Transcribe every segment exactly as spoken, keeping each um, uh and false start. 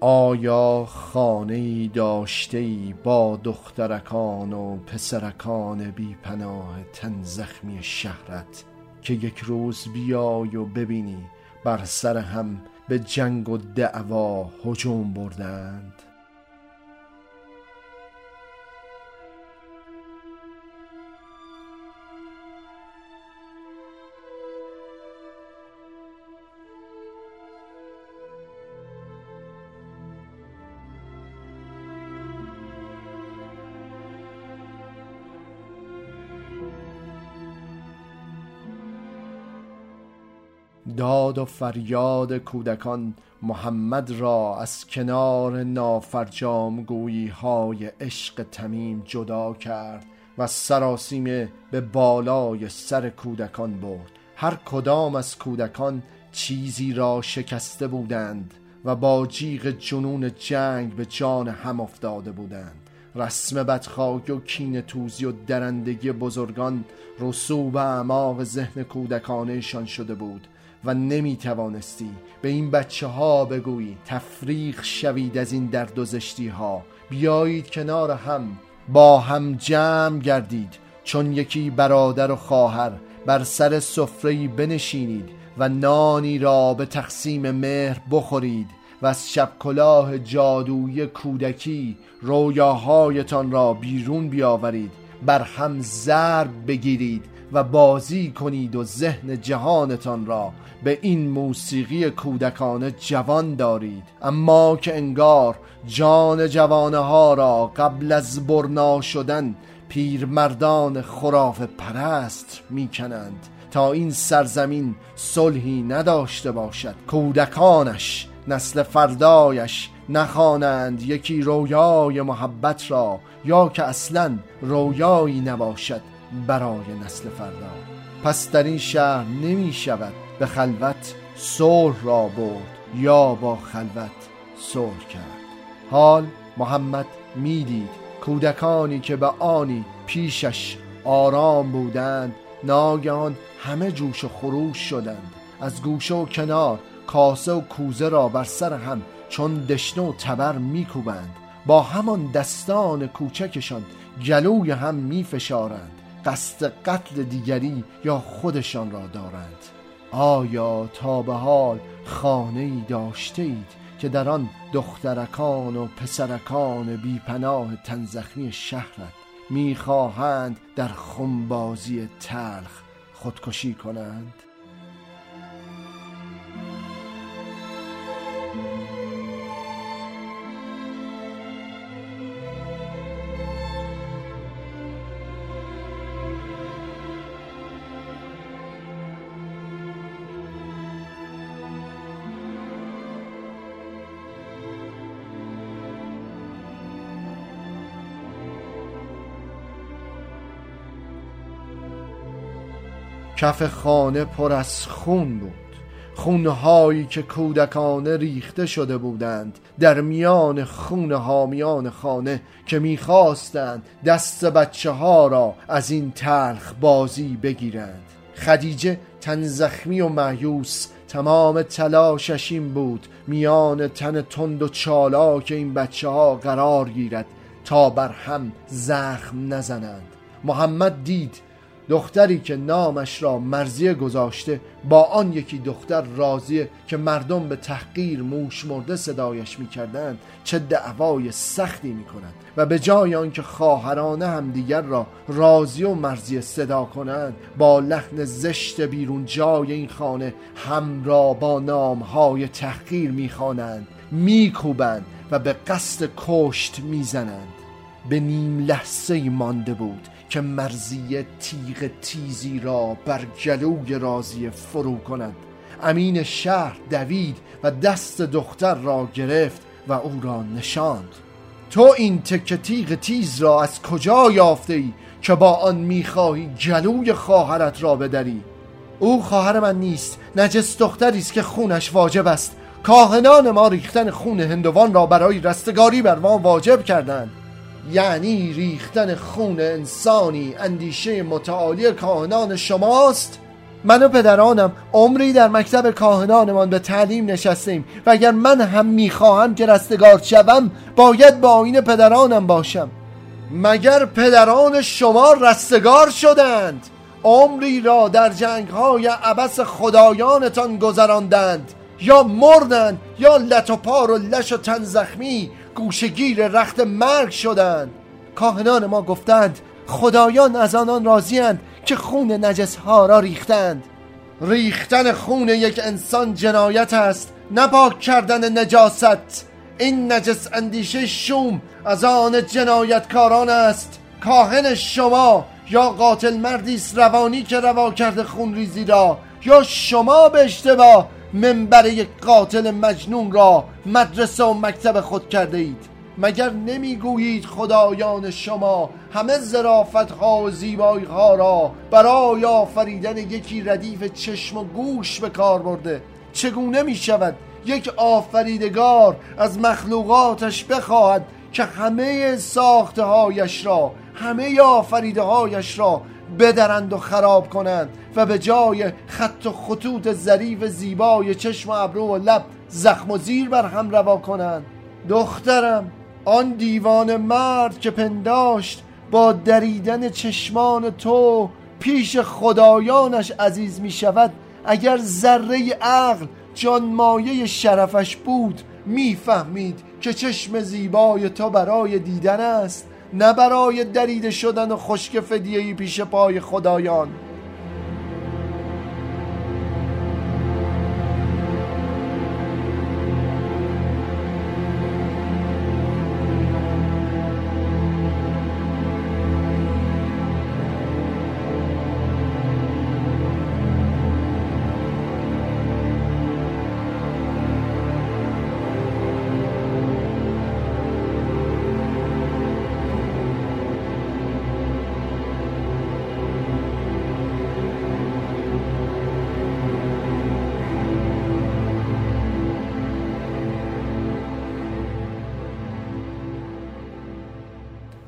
آیا خانه‌ای داشته‌ای با دخترکان و پسرکان بی پناه تن زخمی شهرت که یک روز بیای و ببینی بر سر هم به جنگ و دعوا هجوم بردند؟ داد و فریاد کودکان محمد را از کنار نافرجامگویی های عشق تمیم جدا کرد و سراسیمه به بالای سر کودکان برد. هر کدام از کودکان چیزی را شکسته بودند و با جیغ جنون جنگ به جان هم افتاده بودند. رسم بدخواهی و کین توزی و درندگی بزرگان رسوب اعماق ذهن کودکانشان شده بود و نمی توانستی به این بچه ها بگویی تفریق شوید از این درد و زشتی ها، بیایید کنار هم، با هم جمع گردید چون یکی برادر و خواهر، بر سر سفره‌ای بنشینید و نانی را به تقسیم مهر بخورید و از شبکلاه جادویی کودکی رویاهایتان را بیرون بیاورید، بر هم ضرب بگیرید و بازی کنید و ذهن جهانتان را به این موسیقی کودکانه جوان دارید. اما که انگار جان جوانه ها را قبل از برنا شدن پیرمردان خرافه پرست می کنند تا این سرزمین صلحی نداشته باشد، کودکانش نسل فردایش نخوانند یکی رویای محبت را یا که اصلا رویایی نباشد برای نسل فردا. پس در این شهر نمی شود به خلوت صلح را برد یا با خلوت صلح کرد. حال محمد می دید کودکانی که به آنی پیشش آرام بودند ناگهان همه جوش و خروش شدند. از گوشه و کنار کاسه و کوزه را بر سر هم چون دشنه و تبر می کوبند، با همان دستان کوچکشان گلوی هم می فشارند، قصد قتل دیگری یا خودشان را دارند. آیا تا به حال خانه‌ای داشتید که در آن دخترکان و پسرکان بیپناه تن زخمی شهرت می‌خواهند در خونبازی تلخ خودکشی کنند؟ کف خانه پر از خون بود، خونهایی که کودکانه ریخته شده بودند در میان خون حامیان خانه که میخواستند دست بچه ها را از این تلخ بازی بگیرند. خدیجه تن زخمی و مایوس تمام تلاشش این بود میان تن تند و چالاک این بچه ها قرار گیرد تا بر هم زخم نزنند. محمد دید دختری که نامش را مرضیه گذاشته با آن یکی دختر راضیه که مردم به تحقیر موش مرده صدایش میکردند چه دعوای سختی میکنند و به جای آنکه خواهرانه همدیگر را راضیه و مرضیه صدا کنند با لحن زشت بیرون جای این خانه هم را با نامهای تحقیر میخوانند، میکوبند و به قصد کشت میزنند. به نیم لحظه مانده بود که مرضیه تیغ تیزی را بر گلوی راضیه فرو کند. امین شهر دوید و دست دختر را گرفت و او را نشاند. تو این تکه تیغ تیز را از کجا یافته ای که با آن میخواهی گلوی خواهرت را بدری؟ او خواهر من نیست، نجس دختری است که خونش واجب است. کاهنان ما ریختن خون هندوان را برای رستگاری بر ما واجب کردند. یعنی ریختن خون انسانی اندیشه متعالی کاهنان شماست؟ من و پدرانم عمری در مکتب کاهنانمان به تعلیم نشستیم و اگر من هم میخواهم که رستگار شوم باید با آیین پدرانم باشم. مگر پدران شما رستگار شدند؟ عمری را در جنگ‌های عبث خدایانتان گذراندند، یا مردند یا لتوپار و لش و تن زخمی گوشگیر رخت مرگ شدند. کاهنان ما گفتند خدایان از آنان راضی‌اند که خون نجس‌ها را ریختند. ریختن خون یک انسان جنایت است، نپاک کردن نجاست. این نجس اندیشه شوم از آن جنایتکاران است. کاهن شما یا قاتل مردیست روانی که روا کرده خون ریزی را، یا شما به اشتباه منبر یک قاتل مجنون را مدرسه و مکتب خود کرده اید. مگر نمیگویید خدایان شما همه ظرافت‌ها و زیبایی‌ها را برای آفریدن یکی ردیف چشم و گوش به کار برده؟ چگونه میشود یک آفریدگار از مخلوقاتش بخواهد که همه ساختهایش را، همه آفریده‌هایش را بدرند و خراب کنند و به جای خط و خطوط ظریف زیبای چشم و ابرو و لب زخم و زیر بر هم روا کنند؟ دخترم، آن دیوانه مرد که پنداشت با دریدن چشمان تو پیش خدایانش عزیز می شود، اگر ذره عقل جانمایه شرفش بود می فهمید که چشم زیبای تو برای دیدن است، نه برای دریده شدن و خشک فدیهی پیش پای خدایان.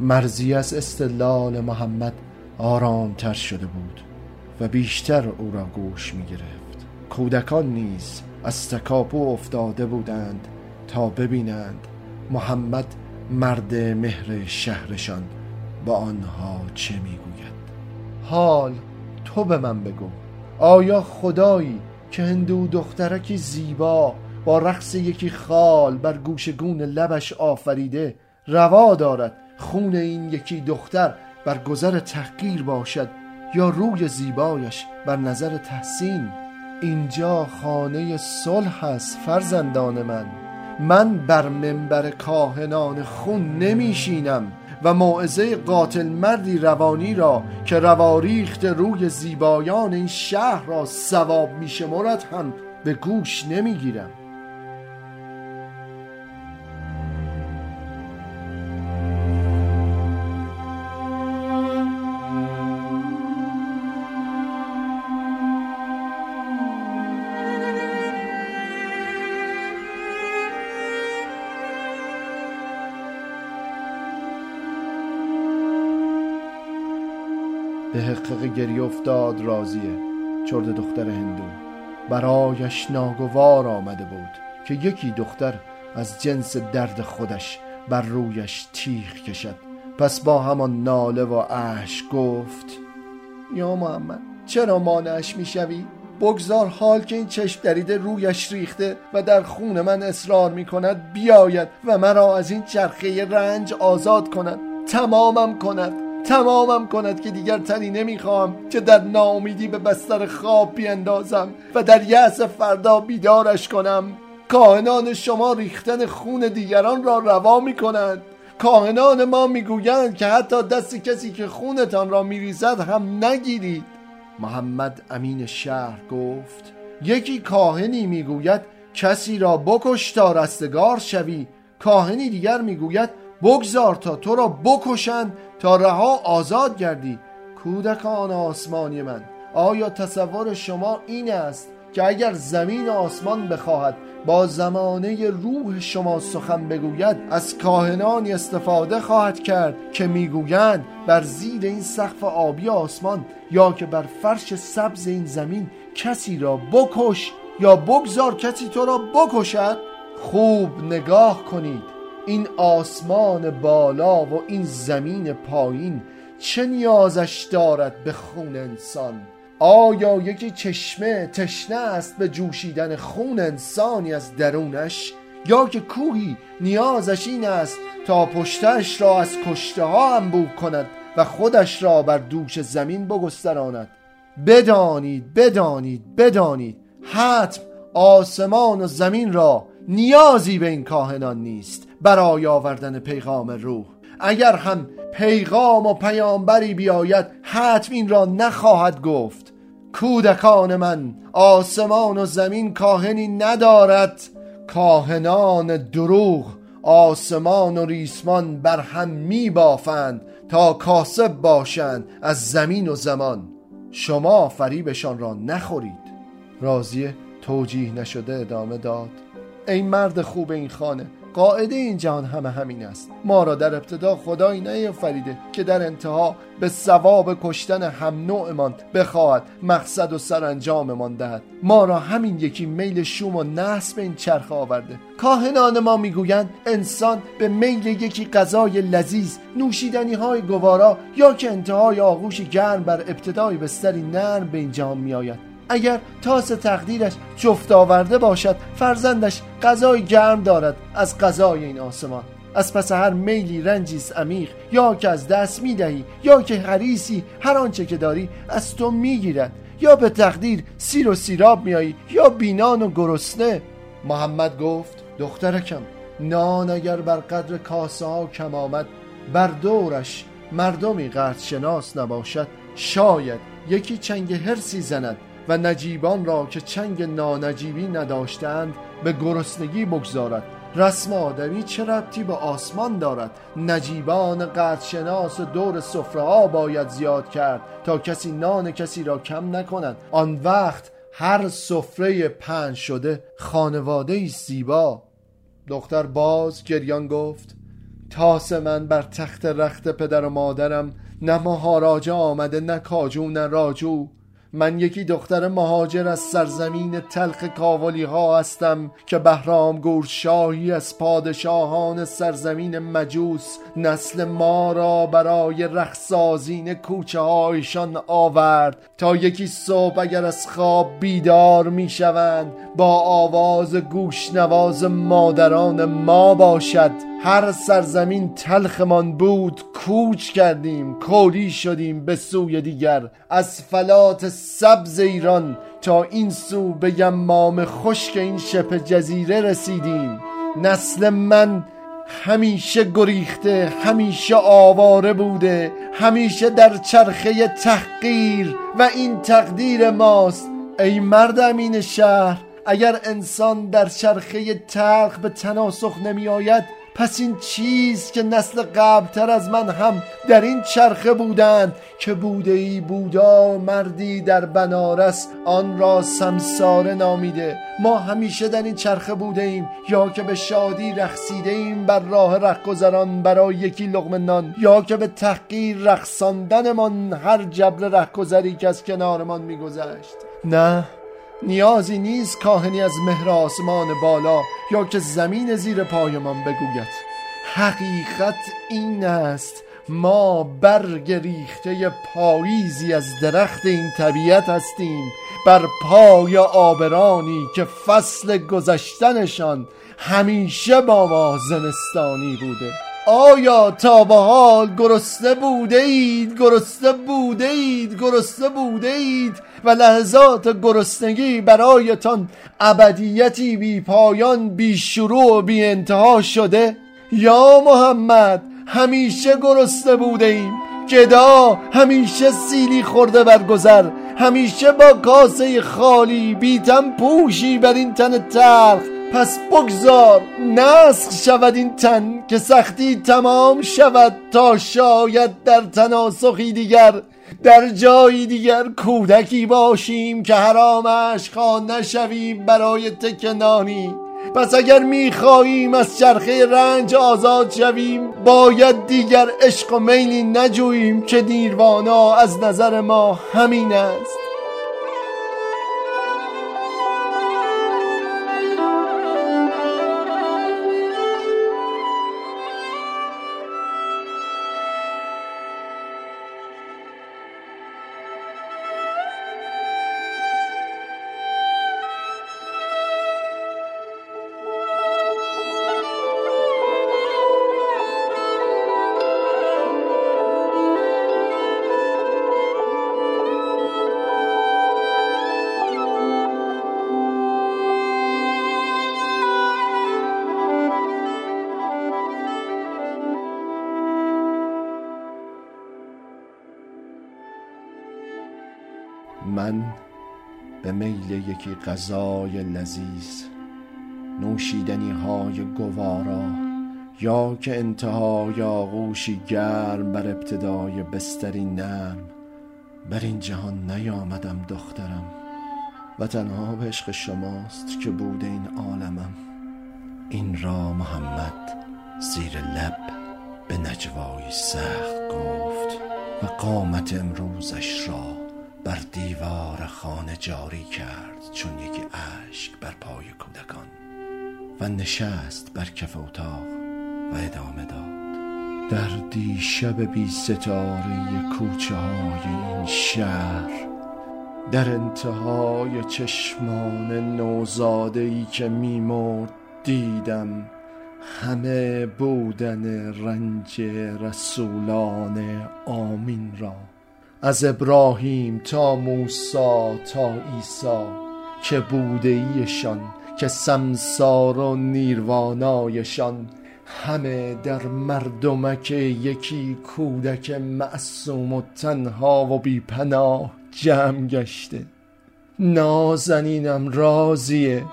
مرضی از استدلال محمد آرامتر شده بود و بیشتر او را گوش می گرفت. کودکان نیز از تکاپو افتاده بودند تا ببینند محمد مرد مهر شهرشان با آنها چه می گوید. حال تو به من بگو، آیا خدایی که هندو دخترکی زیبا با رقص یکی خال بر گوشگون لبش آفریده روا دارد خون این یکی دختر بر گذر تحقیر باشد یا روی زیبایش بر نظر تحسین؟ اینجا خانه صلح است فرزندان من. من بر منبر کاهنان خون نمیشینم و موعظه قاتل مردی روانی را که رواریخت روی زیبایان این شهر را ثواب میشمرد هم به گوش نمیگیرم. دقیقه گریه افتاد راضیه، چرد دختر هندو. برایش ناگوار آمده بود که یکی دختر از جنس درد خودش بر رویش تیغ کشد. پس با همان ناله و اشک گفت: یا محمد، چرا مانعش میشوی؟ بگذار حال که این چشم دریده رویش ریخته و در خون من اصرار میکند بیاید و مرا از این چرخه رنج آزاد کند، تمامم کند تمامم کند که دیگر تنی نمیخوام که در ناامیدی به بستر خواب بیندازم و در یأس فردا بیدارش کنم. کاهنان شما ریختن خون دیگران را روا میکنند. کاهنان ما میگویند که حتی دست کسی که خونتان را میریزد هم نگیرید. محمد امین شهر گفت: یکی کاهنی میگوید کسی را بکش تا رستگار شوی، کاهنی دیگر میگوید بگذار تا تو را بکشند تا رها آزاد گردی. کودکان آسمانی من، آیا تصور شما این است که اگر زمین و آسمان بخواهد با زمانه روح شما سخن بگوید، از کاهنانی استفاده خواهد کرد که میگویند بر زیر این سقف آبی آسمان یا که بر فرش سبز این زمین کسی را بکش یا بگذار کسی تو را بکشد. خوب نگاه کنید، این آسمان بالا و این زمین پایین چه نیازش دارد به خون انسان؟ آیا یکی چشمه تشنه است به جوشیدن خون انسانی از درونش؟ یا که کوهی نیازش این است تا پشتش را از کشته ها انبوه کند و خودش را بر دوش زمین بگستراند؟ بدانید بدانید بدانید حتم آسمان و زمین را نیازی به این کاهنان نیست برای آوردن پیغام روح. اگر هم پیغام و پیامبری بیاید حتم این را نخواهد گفت. کودکان من، آسمان و زمین کاهنی ندارد. کاهنان دروغ آسمان و ریسمان بر هم می بافند تا کاسب باشند از زمین و زمان. شما فریبشان را نخورید. راضیه توجیه نشده ادامه داد: ای مرد خوب این خانه، قاعده این جهان همه همین است. ما را در ابتدا خدایی نیافریده که در انتها به ثواب کشتن هم نوعمان بخواهد مقصد و سرانجاممان دهد. ما را همین یکی میل شوم و نحس به این چرخ آورده. کاهنان ما میگویند انسان به میل یکی غذای لذیذ، نوشیدنی های گوارا یا که انتهای آغوشی گرم بر ابتدای بستری نرم به این جهان میآید. اگر تاس تقدیرش جفت آورده باشد، فرزندش غذای گرم دارد از غذای این آسمان. از پس هر میلی رنجیست عمیق، یا که از دست میدهی یا که حریصی، هر آنچه که داری از تو میگیرد. یا به تقدیر سیر و سیراب میایی یا بینان و گرسنه. محمد گفت: دخترکم، نان اگر بر قدر کاسه ها کم آمد، بر دورش مردمی قدرشناس نباشد، شاید یکی چنگ هرسی زند و نجیبان را که چنگ نانجیبی نداشتند به گرسنگی بگذارد. رسم آدمی چه ربطی به آسمان دارد؟ نجیبان قدرشناس دور سفره ها باید زیاد کرد تا کسی نان کسی را کم نکند. آن وقت هر سفره پهن شده خانواده زیبا. دختر باز گریان گفت: تاس من بر تخت رخت پدر و مادرم، نه مهاراجا آمده، نه کاجو، نه راجو. من یکی دختر مهاجر از سرزمین تلخ کاولی ها هستم که بهرام گورشاهی از پادشاهان سرزمین مجوس نسل ما را برای رخصازین کوچه هایشان آورد تا یکی صبح اگر از خواب بیدار می شوند با آواز گوشنواز مادران ما باشد. هر سرزمین تلخمان بود کوچ کردیم، کولی شدیم به سوی دیگر، از فلات سبز ایران تا این سو به یمام خشک این شبه جزیره رسیدیم. نسل من همیشه گریخته، همیشه آواره بوده، همیشه در چرخه تحقیر و این تقدیر ماست. ای مرد امین شهر، اگر انسان در چرخه تلخ به تناسخ نمی آید، پس این چیز که نسل قبل تر از من هم در این چرخه بودند که بوده ای بودا مردی در بنارس آن را سمساره نامیده. ما همیشه در این چرخه بوده ایم، یا که به شادی رقصیده ایم بر راه رهگذران برای یکی لقمه نان، یا که به تحقیر رقصاندنمان هر جبل رهگذری که از کنارمان میگذشت. نه، نیازی نیست کاهنی از مهر آسمان بالا یا که زمین زیر پایمان بگوید. حقیقت این است، ما برگ ریخته پاییزی از درخت این طبیعت هستیم، بر پای آبرانی که فصل گذشتنشان همیشه با ما زمستانی بوده. آیا تا به حال گرسنه بوده اید گرسنه بوده اید گرسنه بوده اید و لحظات گرسنگی برایتان ابدیتی بی پایان، بی شروع و بی انتها شده؟ یا محمد، همیشه گرسنه بوده ایم. گدا همیشه سیلی خورده برگذر، همیشه با کاسه خالی بیتم پوشی بر این تن تلخ. پس بگذار نسخ شود این تن که سختی تمام شود تا شاید در تناسخی دیگر در جایی دیگر کودکی باشیم که حرام اشخان نشویم برای تکنانی. پس اگر میخواهیم از چرخه رنج آزاد شویم باید دیگر عشق و میلی نجوییم که دیروانا از نظر ما همین است. من به میل یکی غذای لذیذ، نوشیدنی های گوارا یا که انتهای آغوشی گرم بر ابتدای بستری نرم بر این جهان نیامدم دخترم، و تنها به عشق شماست که بوده این عالمم. این را محمد زیر لب به نجوایی سخت گفت و قامت امروزش را بر دیوار خانه جاری کرد چون یکی اشک بر پای کودکان، و نشست بر کف اتاق و ادامه داد: در دیشب بی ستاره کوچه های این شهر، در انتهای چشمان نوزاده‌ای که می‌مرد دیدم همه بودن رنج رسولان آمین را، از ابراهیم تا موسی تا عیسی که بوده‌ایشان که سمسار و نیروانایشان همه در مردمک یکی کودک معصوم و تنها و بیپناه جمع گشته. نازنینم راضیه،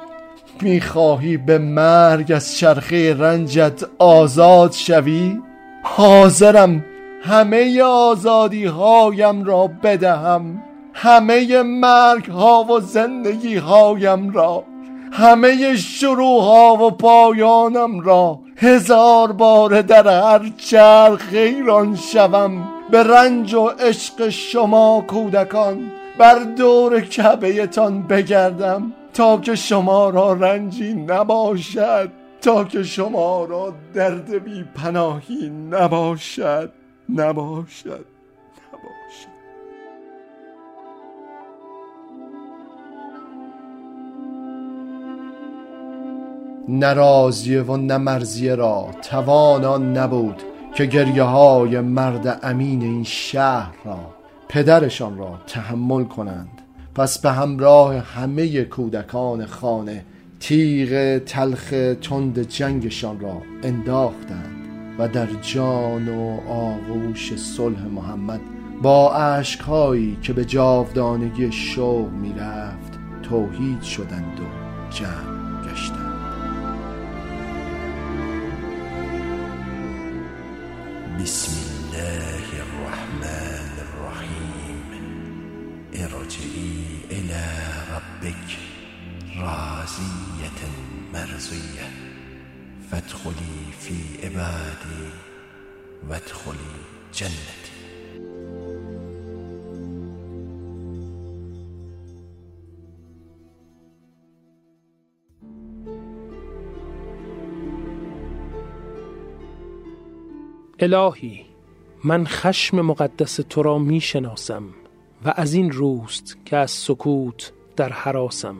میخواهی به مرگ از چرخه رنجت آزاد شوی؟ حاضرم همه آزادی هایم را بدهم، همه مرگ ها و زندگی هایم را، همه شروع ها و پایانم را، هزار بار در هر چرخ ایران شوم به رنج و عشق شما کودکان، بر دور کعبه تان بگردم تا که شما را رنجی نباشد، تا که شما را درد بی پناهی نباشد نباشد نباشد. نه راضیه و نه مرضیه را توانان نبود که گریه های مرد امین این شهر را، پدرشان را تحمل کنند. پس به همراه همه کودکان خانه تیغ تلخ تند جنگشان را انداختند و در جان و آغوش صلح محمد با اشک‌هایی که به جاودانگی شوق می‌رفت توحید شدند و جمع گشتند. بسم الله الرحمن الرحیم. ارجعی الی ربک راضیة مرضیة فادخلی فی عبادی وادخلی جنتی. الهی، من خشم مقدس تو را می شناسم و از این روست که از سکوت در هراسم.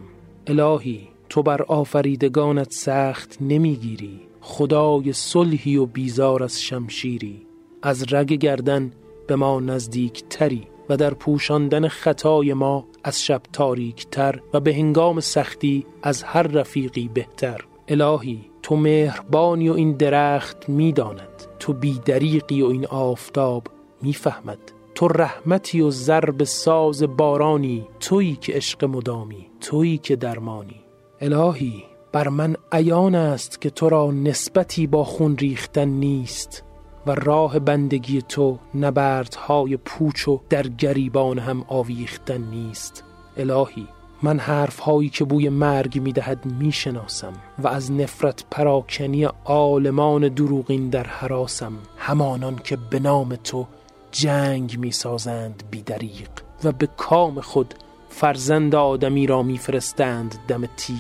الهی، تو بر آفریدگانت سخت نمیگیری، خدای صلحی و بیزار از شمشیری، از رگ گردن به ما نزدیک تری و در پوشاندن خطای ما از شب تاریک تر و به هنگام سختی از هر رفیقی بهتر. الهی، تو مهربانی و این درخت میداند، تو بیدریقی و این آفتاب میفهمد، تو رحمتی و ضرب ساز بارانی، تویی که عشق مدامی، تویی که درمانی. الهی، بر من عیان است که تو را نسبتی با خون ریختن نیست، و راه بندگی تو نبردهای پوچ و در گریبان هم آویختن نیست. الهی، من حرفهایی که بوی مرگ میدهد میشناسم و از نفرت پراکنی عالمان دروغین در هراسم، همانان که به نام تو جنگ میسازند بی‌دریغ و به کام خود فرزند آدمی را میفرستند دم تیغ.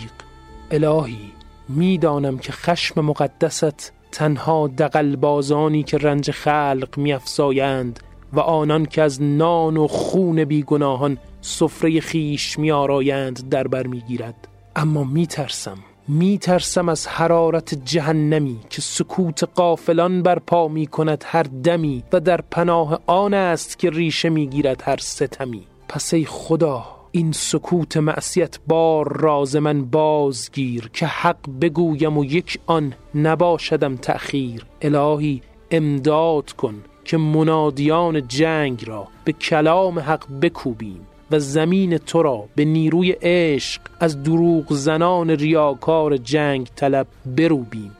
الهی، میدانم که خشم مقدست تنها دغلبازانی که رنج خلق میافزایند و آنان که از نان و خون بیگناهان سفره خیش میارایند در بر میگیرد. اما میترسم میترسم از حرارت جهنمی که سکوت غافلان برپا میکند هر دمی و در پناه آن است که ریشه میگیرد هر ستمی. پس ای خدا، این سکوت معصیت بار راز من بازگیر که حق بگویم و یک آن نباشدم تأخیر. الهی، امداد کن که منادیان جنگ را به کلام حق بکوبیم و زمین تو را به نیروی عشق از دروغ زنان ریاکار جنگ طلب بروبیم